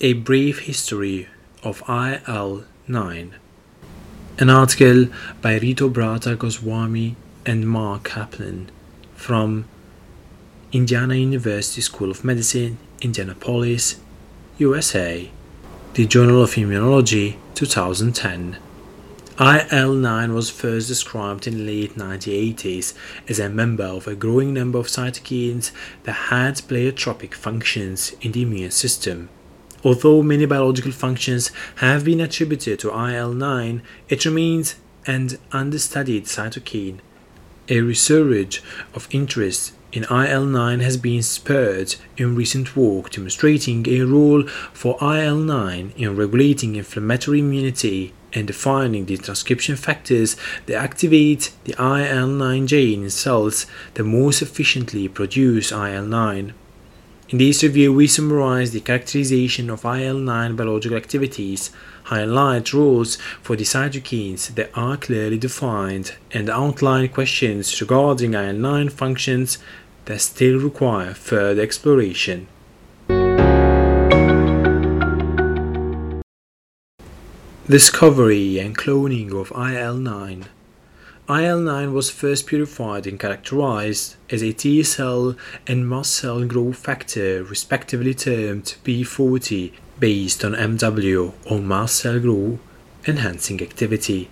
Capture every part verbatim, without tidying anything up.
A Brief History of I L nine, an article by Rito Brata Goswami and Mark Kaplan from Indiana University School of Medicine, Indianapolis, U S A, The Journal of Immunology, two thousand ten. I L nine was first described in the late nineteen eighties as a member of a growing number of cytokines that had pleiotropic functions in the immune system. Although many biological functions have been attributed to I L nine, it remains an understudied cytokine. A resurgence of interest in I L nine has been spurred in recent work demonstrating a role for I L nine in regulating inflammatory immunity and defining the transcription factors that activate the I L nine gene in cells that most efficiently produce I L nine. In this review, we summarize the characterization of I L nine biological activities, highlight roles for the cytokines that are clearly defined, and outline questions regarding I L nine functions that still require further exploration. Discovery and cloning of I L nine. I L nine was first purified and characterized as a T cell and mast cell growth factor, respectively termed P forty, based on M W or mast cell growth enhancing activity.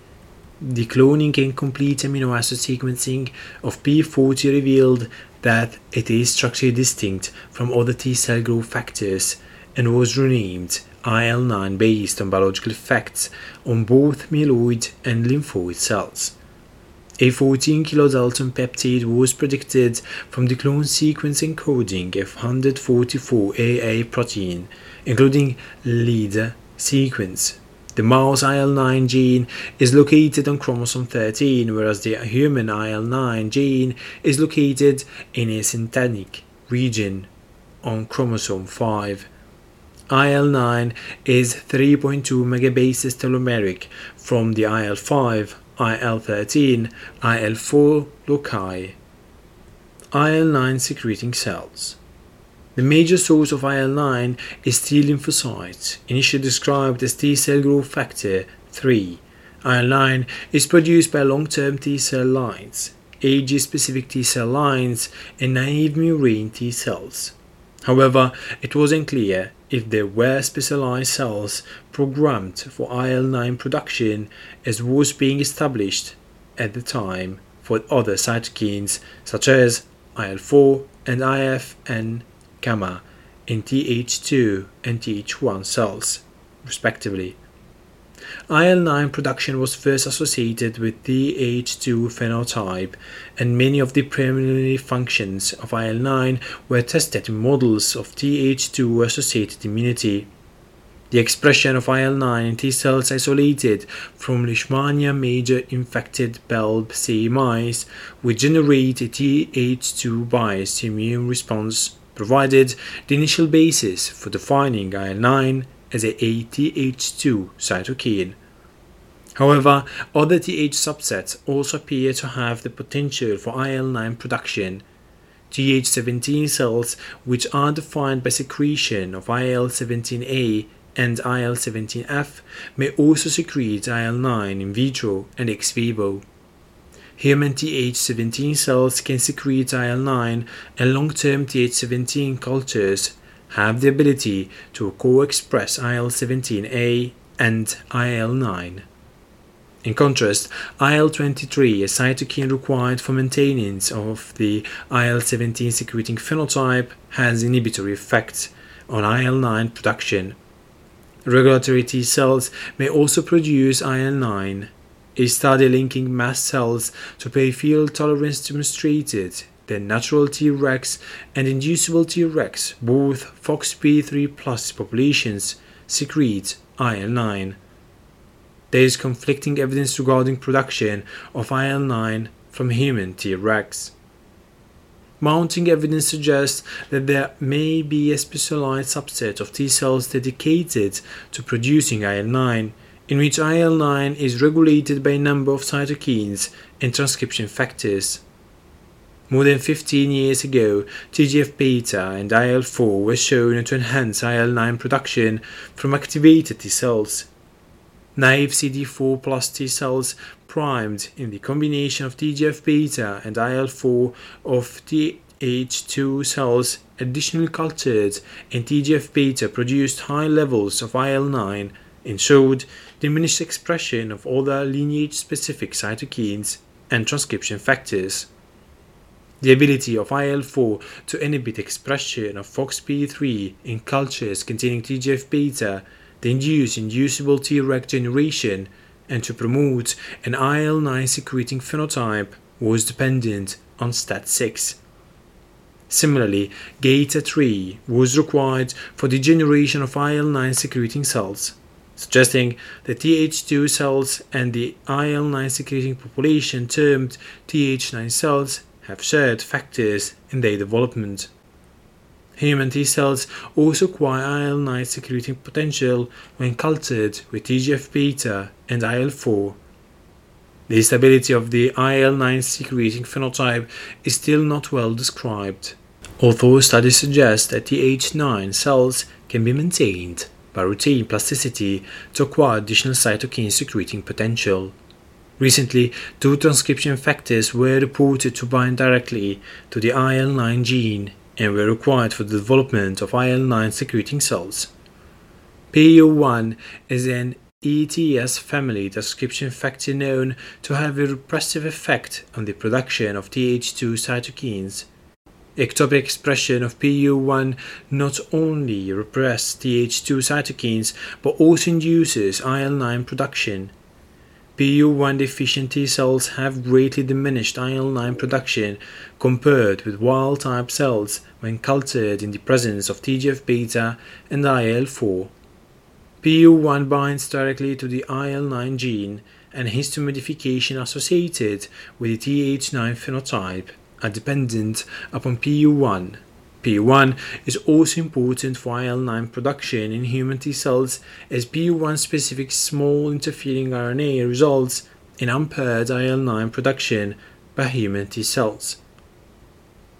The cloning and complete amino acid sequencing of P forty revealed that it is structurally distinct from other T cell growth factors and was renamed I L nine based on biological effects on both myeloid and lymphoid cells. A fourteen kilodalton peptide was predicted from the clone sequence encoding F one forty-four A A protein, including leader sequence. The mouse I L nine gene is located on chromosome thirteen, whereas the human I L nine gene is located in a synaptic region on chromosome five. I L nine is three point two megabases telomeric from the I L five, I L thirteen, I L four loci. I L nine secreting cells. The major source of I L nine is T lymphocytes, initially described as T cell growth factor three. I L nine is produced by long-term T cell lines, age-specific T cell lines, and naive murine T cells. However, it wasn't clear if there were specialized cells programmed for I L nine production, as was being established at the time for other cytokines such as I L four and I F N gamma in T H two and T H one cells, respectively. I L nine production was first associated with T H two phenotype, and many of the preliminary functions of I L nine were tested in models of T H two associated immunity. The expression of I L nine in T cells isolated from Leishmania major infected B A L B C mice would generate a T H two biased immune response, provided the initial basis for defining I L nine as a T H two cytokine. However, other T H subsets also appear to have the potential for I L nine production. T H seventeen cells, which are defined by secretion of I L seventeen A and I L seventeen F, may also secrete I L nine in vitro and ex vivo. Human T H seventeen cells can secrete I L nine, and long-term T H seventeen cultures have the ability to co-express I L seventeen A and I L nine. In contrast, I L twenty-three, a cytokine required for maintenance of the I L seventeen secreting phenotype, has inhibitory effects on I L nine production. Regulatory T cells may also produce I L nine. A study linking mast cells to peripheral tolerance demonstrated the natural T rex and inducible T rex, both F O X P three plus populations, secrete I L nine. There is conflicting evidence regarding production of I L nine from human T rex. Mounting evidence suggests that there may be a specialized subset of T cells dedicated to producing I L nine, in which I L nine is regulated by a number of cytokines and transcription factors. More than fifteen years ago, T G F beta and I L four were shown to enhance I L nine production from activated T cells. Naive C D four plus T cells primed in the combination of T G F beta and I L four of T H two cells additionally cultured and T G F beta produced high levels of I L nine and showed diminished expression of other lineage-specific cytokines and transcription factors. The ability of I L four to inhibit expression of F O X P three in cultures containing T G F beta, to induce inducible Treg generation, and to promote an I L nine secreting phenotype was dependent on STAT six. Similarly, GATA three was required for the generation of I L nine secreting cells, suggesting that T H two cells and the I L nine secreting population termed T H nine cells have shared factors in their development. Human T cells also acquire I L nine secreting potential when cultured with T G F beta and I L four. The stability of the I L nine secreting phenotype is still not well described, although studies suggest that T H nine cells can be maintained by routine plasticity to acquire additional cytokine secreting potential. Recently, two transcription factors were reported to bind directly to the I L nine gene and were required for the development of I L nine secreting cells. P E O one is an E T S family transcription factor known to have a repressive effect on the production of T H two cytokines. Ectopic expression of P E O one not only represses T H two cytokines but also induces I L nine production. P E O one deficient T cells have greatly diminished I L nine production compared with wild-type cells when cultured in the presence of T G F beta and I L four. P E O one binds directly to the I L nine gene and histomodification associated with the T H nine phenotype are dependent upon P E O one. P E O one is also important for I L nine production in human T cells, as P E O one specific small interfering R N A results in impaired I L nine production by human T cells.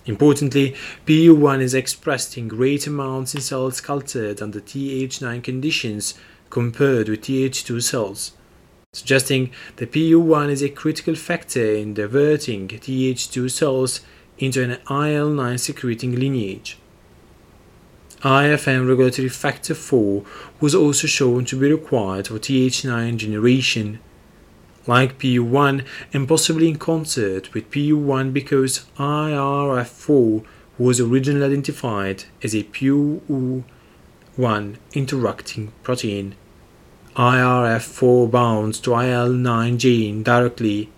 Importantly, P E O one is expressed in great amounts in cells cultured under T H nine conditions compared with T H two cells, suggesting that P E O one is a critical factor in diverting T H two cells into an I L nine secreting lineage. I F M regulatory factor four was also shown to be required for T H nine generation. Like P E O one, and possibly in concert with P E O one, because I R F four was originally identified as a P E O one interacting protein. I R F four binds to I L nine gene directly.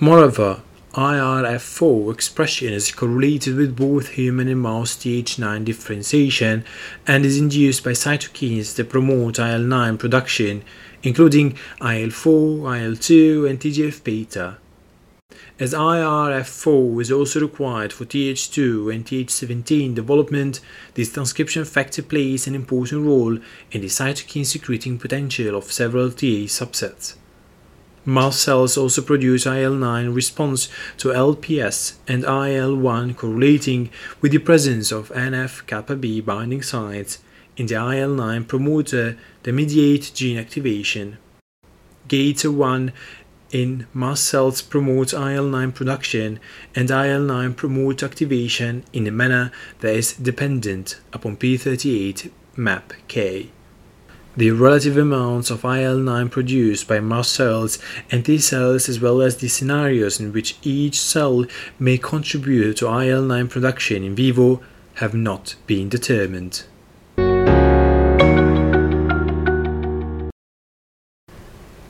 Moreover, I R F four expression is correlated with both human and mouse T H nine differentiation and is induced by cytokines that promote I L nine production, including I L four, I L two, and T G F beta. As I R F four is also required for T H two and T H seventeen development, this transcription factor plays an important role in the cytokine secreting potential of several T A subsets. Mouse cells also produce I L nine response to L P S and I L one, correlating with the presence of N F kappa B binding sites in the I L nine promoter that mediate gene activation. GATA one in mast cells promotes I L nine production and I L nine promoter activation in a manner that is dependent upon P thirty-eight MAPK. The relative amounts of I L nine produced by mast cells and T cells, as well as the scenarios in which each cell may contribute to I L nine production in vivo, have not been determined.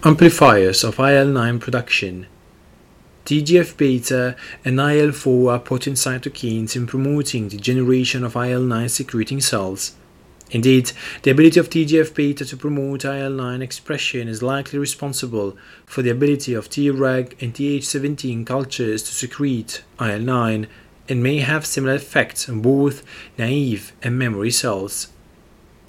Amplifiers of I L nine production. T G F beta and I L four are potent cytokines in promoting the generation of I L nine secreting cells. Indeed, the ability of T G F beta to promote I L nine expression is likely responsible for the ability of Treg and T H seventeen cultures to secrete I L nine and may have similar effects on both naive and memory cells.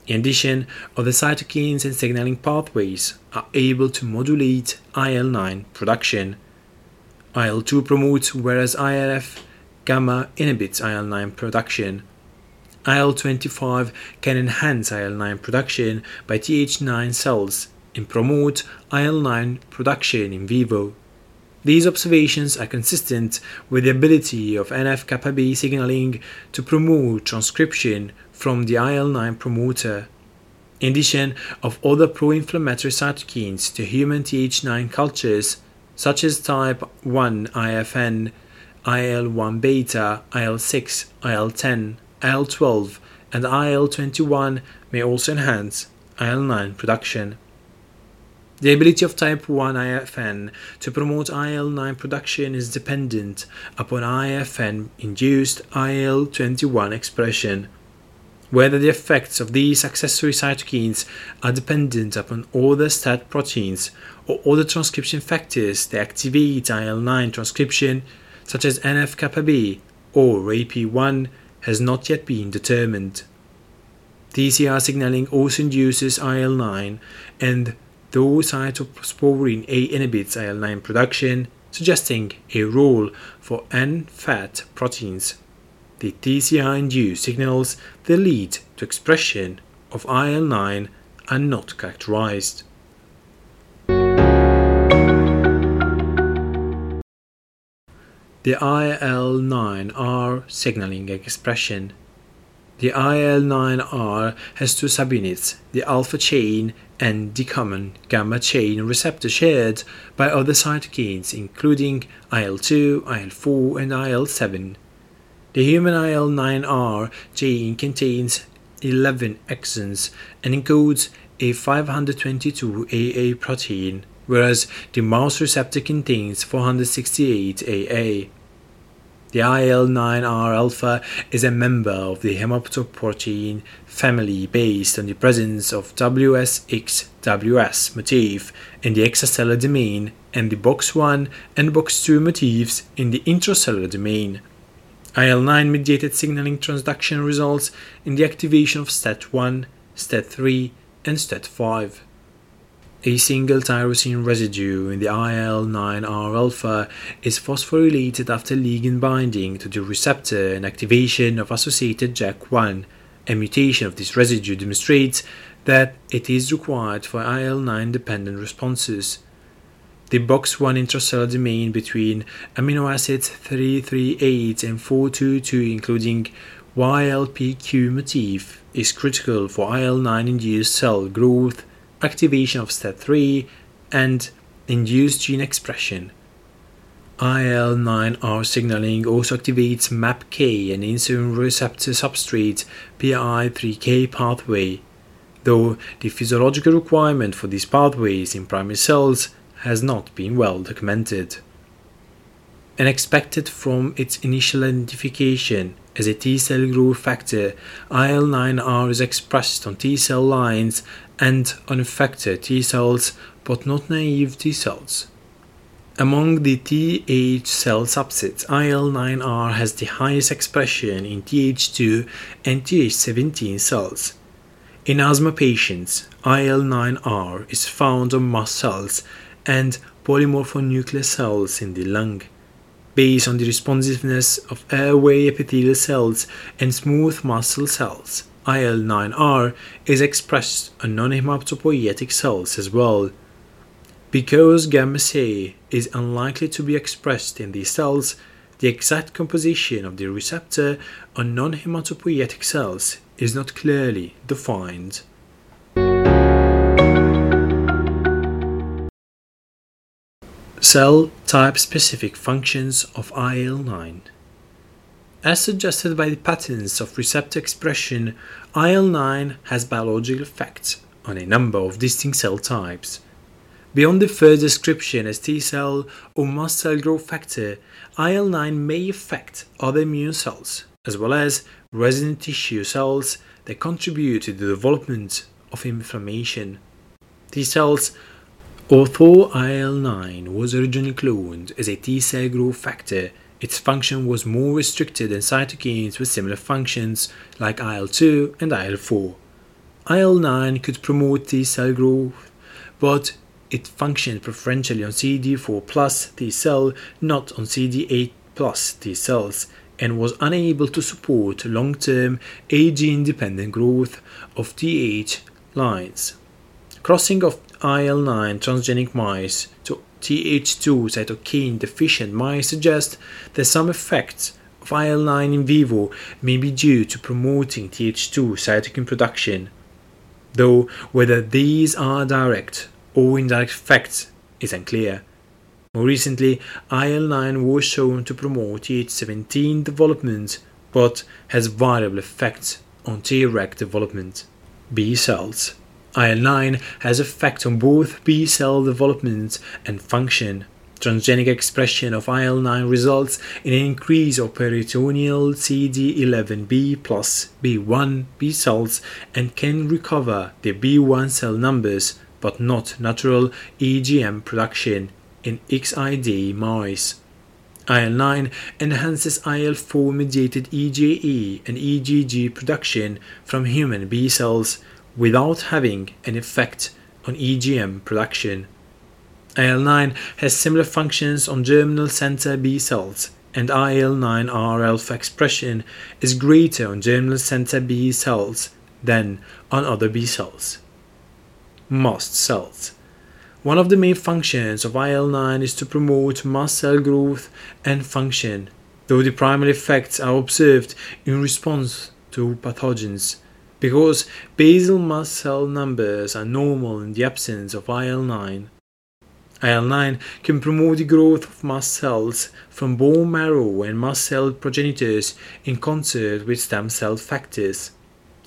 In addition, other cytokines and signaling pathways are able to modulate I L nine production. I L two promotes, whereas I L F gamma inhibits I L nine production. I L twenty-five can enhance I L nine production by Th nine cells and promote I L nine production in vivo. These observations are consistent with the ability of N F kappa B signaling to promote transcription from the I L nine promoter. Addition of other pro-inflammatory cytokines to human Th nine cultures, such as type one I F N, I L one beta, I L six, I L ten, I L twelve, and I L twenty-one, may also enhance I L nine production. The ability of type one I F N to promote I L nine production is dependent upon I F N induced I L twenty-one expression. Whether the effects of these accessory cytokines are dependent upon other S T A T proteins or other transcription factors that activate I L nine transcription, such as N F kappa B or R A P one, has not yet been determined. T C R signaling also induces I L nine, and though cytosporin A inhibits I L nine production, suggesting a role for N F A T proteins, the T C R induced signals that lead to expression of I L nine are not characterized. The I L nine R signaling expression. The I L nine R has two subunits, the alpha chain and the common gamma chain receptor shared by other cytokines, including I L two, I L four, and I L seven. The human I L nine R gene contains eleven exons and encodes a five hundred twenty-two A A protein, whereas the mouse receptor contains four hundred sixty-eight A A. The I L nine R alpha is a member of the hematopoietin family based on the presence of W S X W S motif in the extracellular domain and the box one and box two motifs in the intracellular domain. I L nine mediated signaling transduction results in the activation of S T A T one, S T A T three, and S T A T five. A single tyrosine residue in the I L nine R alpha is phosphorylated after ligand binding to the receptor and activation of associated J A K one. A mutation of this residue demonstrates that it is required for I L nine dependent responses. The box one intracellular domain between amino acids three thirty-eight and four twenty-two, including Y L P Q motif, is critical for I L nine induced cell growth, activation of S T A T three, and induced gene expression. I L nine R signaling also activates M A P K and insulin receptor substrate P I three K pathway, though the physiological requirement for these pathways in primary cells has not been well documented. And expected from its initial identification as a T-cell growth factor, I L nine R is expressed on T-cell lines and on effector T-cells, but not naive T-cells. Among the Th cell subsets, I L nine R has the highest expression in Th two and Th seventeen cells. In asthma patients, I L nine R is found on mast cells and polymorphonuclear cells in the lung. Based on the responsiveness of airway epithelial cells and smooth muscle cells, I L nine R is expressed on non-hematopoietic cells as well. Because gamma C is unlikely to be expressed in these cells, the exact composition of the receptor on non-hematopoietic cells is not clearly defined. Cell type-specific functions of I L nine. As suggested by the patterns of receptor expression, I L nine has biological effects on a number of distinct cell types. Beyond the first description as T-cell or mast cell growth factor, I L nine may affect other immune cells, as well as resident tissue cells that contribute to the development of inflammation. T-cells, although I L nine was originally cloned as a T-cell growth factor, its function was more restricted than cytokines with similar functions like I L two and I L four. I L nine could promote T-cell growth, but it functioned preferentially on C D four plus T cell, not on C D eight plus T cells, and was unable to support long-term aging-dependent growth of Th lines. Crossing of I L nine transgenic mice to Th two cytokine-deficient mice suggests that some effects of I L nine in vivo may be due to promoting Th two cytokine production, though whether these are direct or indirect effects is unclear. More recently, I L nine was shown to promote Th seventeen development, but has variable effects on Treg development. B cells. I L nine has effect on both B cell development and function. Transgenic expression of I L nine results in an increase of peritoneal C D eleven B plus B one B cells and can recover the B one cell numbers, but not natural E G M production in X I D mice. I L nine enhances I L four mediated E G E and E G G production from human B cells without having an effect on E G M production. I L nine has similar functions on germinal center B cells, and I L nine R alpha expression is greater on germinal center B cells than on other B cells. Mast cells. One of the main functions of I L nine is to promote mast cell growth and function, though the primary effects are observed in response to pathogens. Because basal mast cell numbers are normal in the absence of I L nine. I L nine can promote the growth of mast cells from bone marrow and mast cell progenitors in concert with stem cell factors.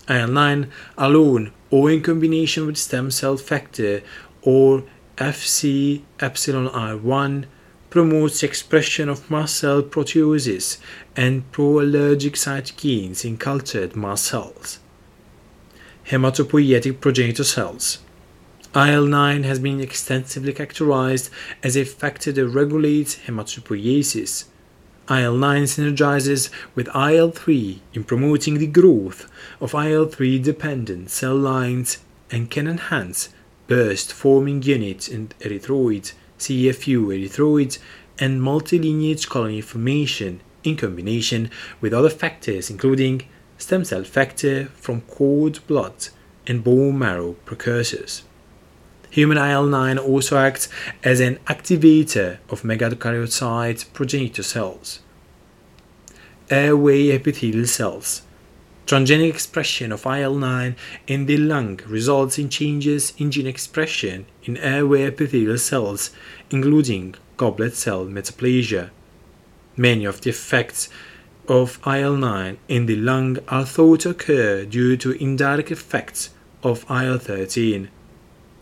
I L nine alone or in combination with stem cell factor or F C epsilon R one promotes the expression of mast cell proteosis and pro-allergic cytokines in cultured mast cells. Hematopoietic progenitor cells. I L nine has been extensively characterized as a factor that regulates hematopoiesis. I L nine synergizes with I L three in promoting the growth of I L three dependent cell lines and can enhance burst-forming units in erythroids, C F U erythroids, and multilineage colony formation in combination with other factors including stem cell factor from cord blood and bone marrow precursors. Human I L nine also acts as an activator of megakaryocyte progenitor cells. Airway epithelial cells. Transgenic expression of I L nine in the lung results in changes in gene expression in airway epithelial cells, including goblet cell metaplasia. Many of the effects of I L nine in the lung are thought to occur due to indirect effects of I L thirteen.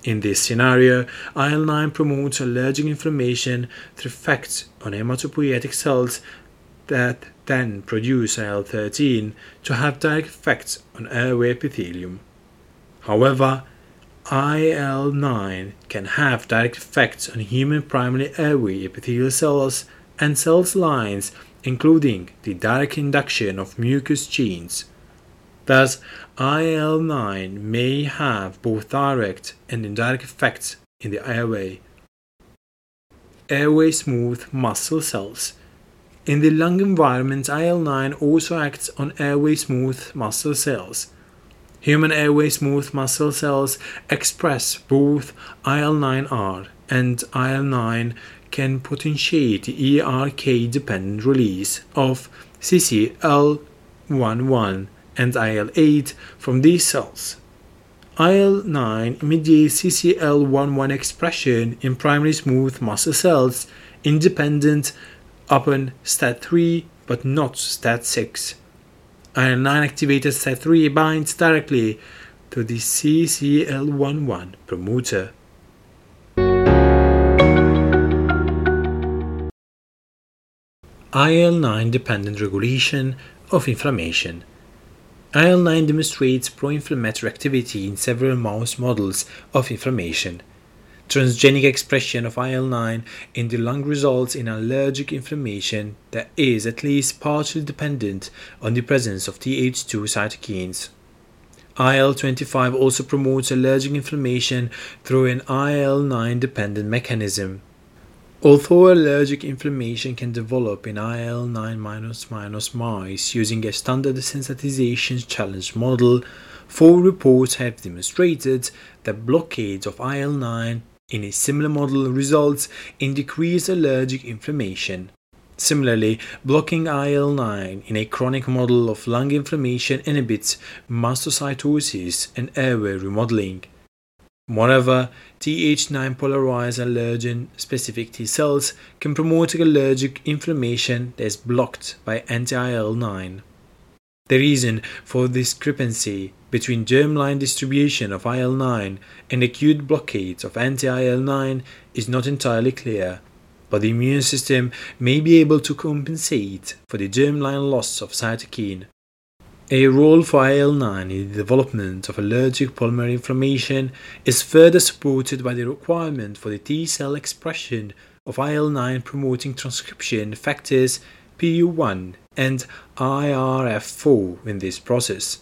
In this scenario, I L nine promotes allergic inflammation through effects on hematopoietic cells that then produce I L thirteen to have direct effects on airway epithelium. However, I L nine can have direct effects on human primary airway epithelial cells and cell lines, including the direct induction of mucus genes. Thus, I L nine may have both direct and indirect effects in the airway. Airway smooth muscle cells. In the lung environment, I L nine also acts on airway smooth muscle cells. Human airway smooth muscle cells express both I L nine R and I L nine can potentiate the E R K dependent release of C C L eleven and I L eight from these cells. I L nine mediates C C L eleven expression in primary smooth muscle cells independent upon S T A T three but not S T A T six. I L nine activated S T A T three binds directly to the C C L eleven promoter. I L nine dependent regulation of inflammation. I L nine demonstrates pro-inflammatory activity in several mouse models of inflammation. Transgenic expression of I L nine in the lung results in allergic inflammation that is at least partially dependent on the presence of Th two cytokines. I L twenty-five also promotes allergic inflammation through an I L nine dependent mechanism. Although allergic inflammation can develop in I L nine mice using a standard desensitization challenge model, four reports have demonstrated that blockades of I L nine in a similar model results in decreased allergic inflammation. Similarly, blocking I L nine in a chronic model of lung inflammation inhibits mastocytosis and airway remodeling. Moreover, T H nine polarized allergen-specific T cells can promote allergic inflammation that is blocked by anti-I L nine. The reason for discrepancy between germline distribution of I L nine and acute blockades of anti-I L nine is not entirely clear, but the immune system may be able to compensate for the germline loss of cytokine. A role for I L nine in the development of allergic pulmonary inflammation is further supported by the requirement for the T cell expression of I L nine promoting transcription factors P U one and I R F four in this process.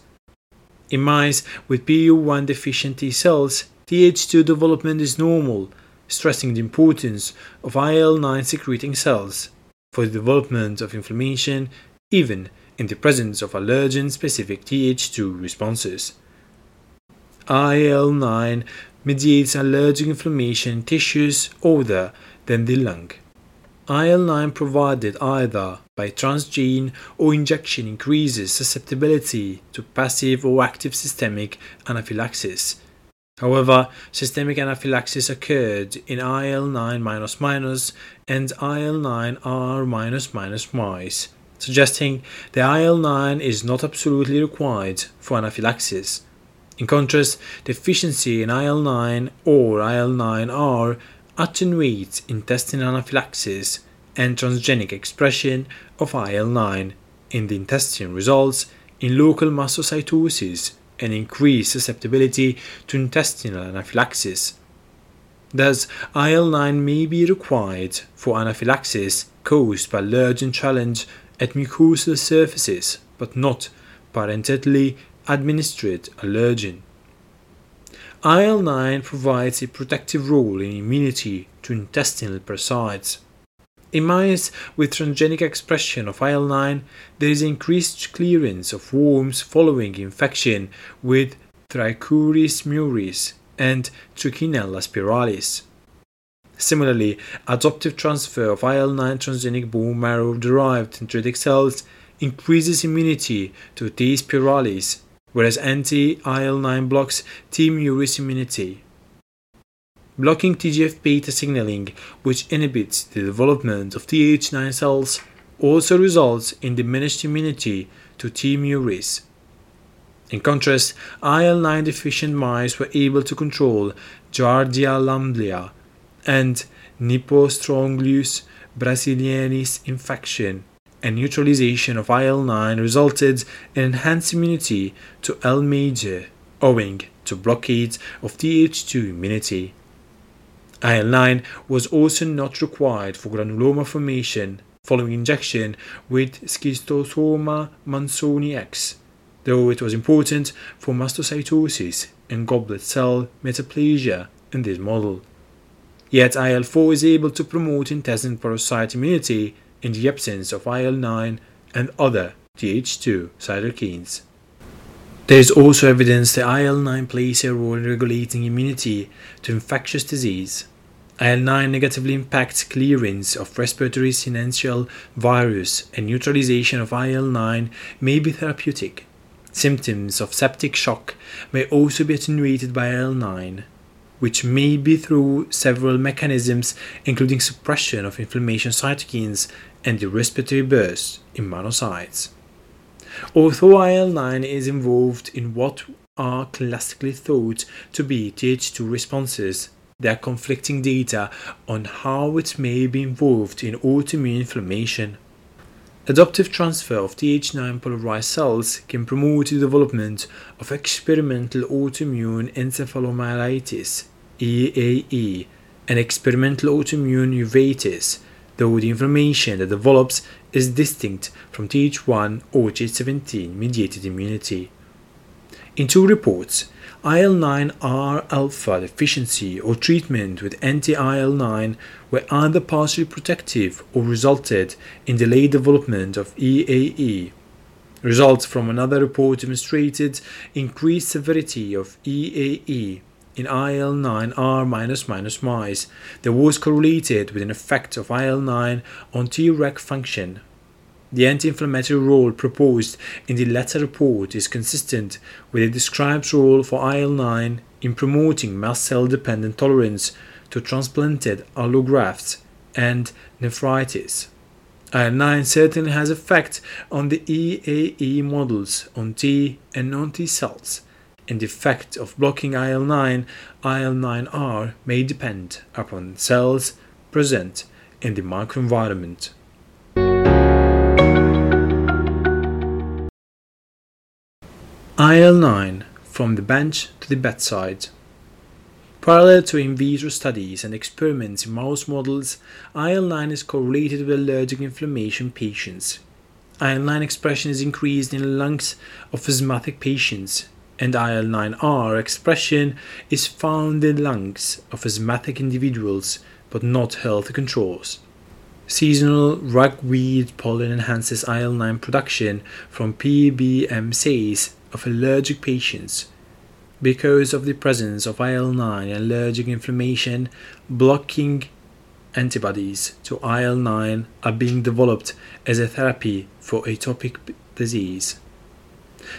In mice with P U one deficient T cells, T H two development is normal, stressing the importance of I L nine secreting cells for the development of inflammation, even in the presence of allergen-specific T H two responses. I L nine mediates allergic inflammation in tissues other than the lung. I L nine provided either by transgene or injection increases susceptibility to passive or active systemic anaphylaxis. However, systemic anaphylaxis occurred in I L nine and I L nine R mice, suggesting that I L nine is not absolutely required for anaphylaxis. In contrast, deficiency in I L nine or I L nine R attenuates intestinal anaphylaxis, and transgenic expression of I L nine in the intestine results in local mastocytosis and increased susceptibility to intestinal anaphylaxis. Thus, I L nine may be required for anaphylaxis caused by allergen challenge at mucosal surfaces, but not parenterally administered allergen. I L nine provides a protective role in immunity to intestinal parasites. In mice with transgenic expression of I L nine, there is increased clearance of worms following infection with Trichuris muris and Trichinella spiralis. Similarly, adoptive transfer of I L nine transgenic bone marrow-derived dendritic cells increases immunity to T. spiralis, whereas anti-I L nine blocks T. muris immunity. Blocking T G F beta signaling, which inhibits the development of T H nine cells, also results in diminished immunity to T. muris. In contrast, I L nine deficient mice were able to control Giardia lamblia and Nippostrongylus brasiliensis infection, and neutralization of I L nine resulted in enhanced immunity to I L major, owing to blockades of T H two immunity. I L nine was also not required for granuloma formation following injection with Schistosoma mansoni X, though it was important for mastocytosis and goblet cell metaplasia in this model. Yet I L four is able to promote intestinal parasite immunity in the absence of I L nine and other T H two cytokines. There is also evidence that I L nine plays a role in regulating immunity to infectious disease. I L nine negatively impacts clearance of respiratory syncytial virus, and neutralization of I L nine may be therapeutic. Symptoms of septic shock may also be attenuated by I L nine, which may be through several mechanisms including suppression of inflammation cytokines and the respiratory burst in monocytes. Although I L nine is involved in what are classically thought to be T H two responses, there are conflicting data on how it may be involved in autoimmune inflammation. Adoptive transfer of T H nine polarized cells can promote the development of experimental autoimmune encephalomyelitis (E A E) and experimental autoimmune uveitis, though the inflammation that develops is distinct from T H one or T H seventeen mediated immunity. In two reports, I L nine R alpha deficiency or treatment with anti I L nine were either partially protective or resulted in delayed development of E A E. Results from another report demonstrated increased severity of E A E in I L nine R minus minus mice that was correlated with an effect of I L nine on T reg function. The anti-inflammatory role proposed in the latter report is consistent with the described role for I L nine in promoting mast cell-dependent tolerance to transplanted allografts and nephritis. I L nine certainly has effect on the E A E models on T and non-T cells, and the effect of blocking I L nine I L nine R may depend upon cells present in the microenvironment. I L nine from the bench to the bedside. Parallel to in vitro studies and experiments in mouse models, I L nine is correlated with allergic inflammation patients. I L nine expression is increased in the lungs of asthmatic patients, and I L nine R expression is found in the lungs of asthmatic individuals but not healthy controls. Seasonal ragweed pollen enhances I L nine production from P B M Cs of allergic patients. Because of the presence of I L nine in allergic inflammation, blocking antibodies to I L nine are being developed as a therapy for atopic disease.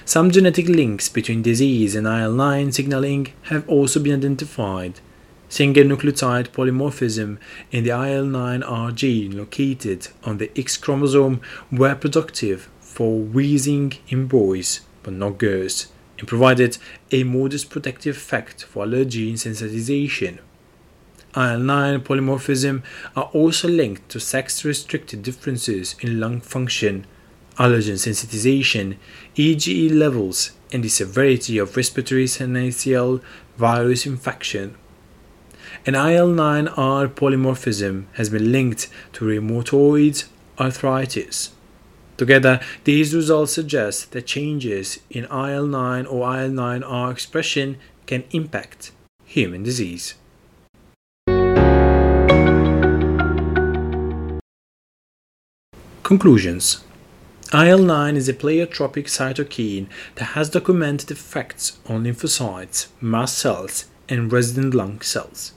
Some genetic links between disease and I L nine signaling have also been identified. Single nucleotide polymorphism in the I L nine R gene located on the X chromosome were productive for wheezing in boys but not girls, and provided a modest protective effect for allergen sensitization. I L nine polymorphism are also linked to sex-restricted differences in lung function, allergen sensitization, E G E levels, and the severity of respiratory syncytial virus infection. An I L nine R polymorphism has been linked to rheumatoid arthritis. Together, these results suggest that changes in I L nine or I L nine R expression can impact human disease. Conclusions. I L nine is a pleiotropic cytokine that has documented effects on lymphocytes, mast cells, and resident lung cells.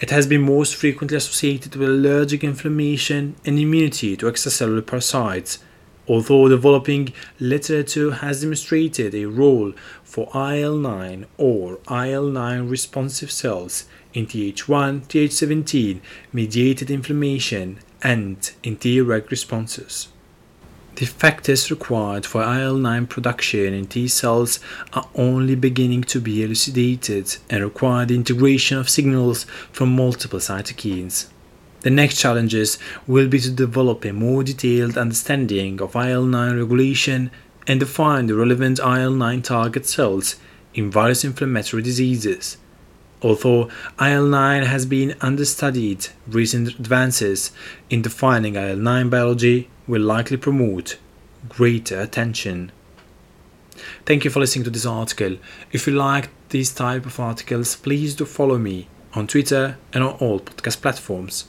It has been most frequently associated with allergic inflammation and immunity to extracellular parasites, although developing literature has demonstrated a role for I L nine or I L nine responsive cells in T H one T H seventeen mediated inflammation and in T reg responses. The factors required for I L nine production in T cells are only beginning to be elucidated and require the integration of signals from multiple cytokines. The next challenges will be to develop a more detailed understanding of I L nine regulation and define the relevant I L nine target cells in various inflammatory diseases. Although I L nine has been understudied, recent advances in defining I L nine biology will likely promote greater attention. Thank you for listening to this article. If you like these type of articles, please do follow me on Twitter and on all podcast platforms.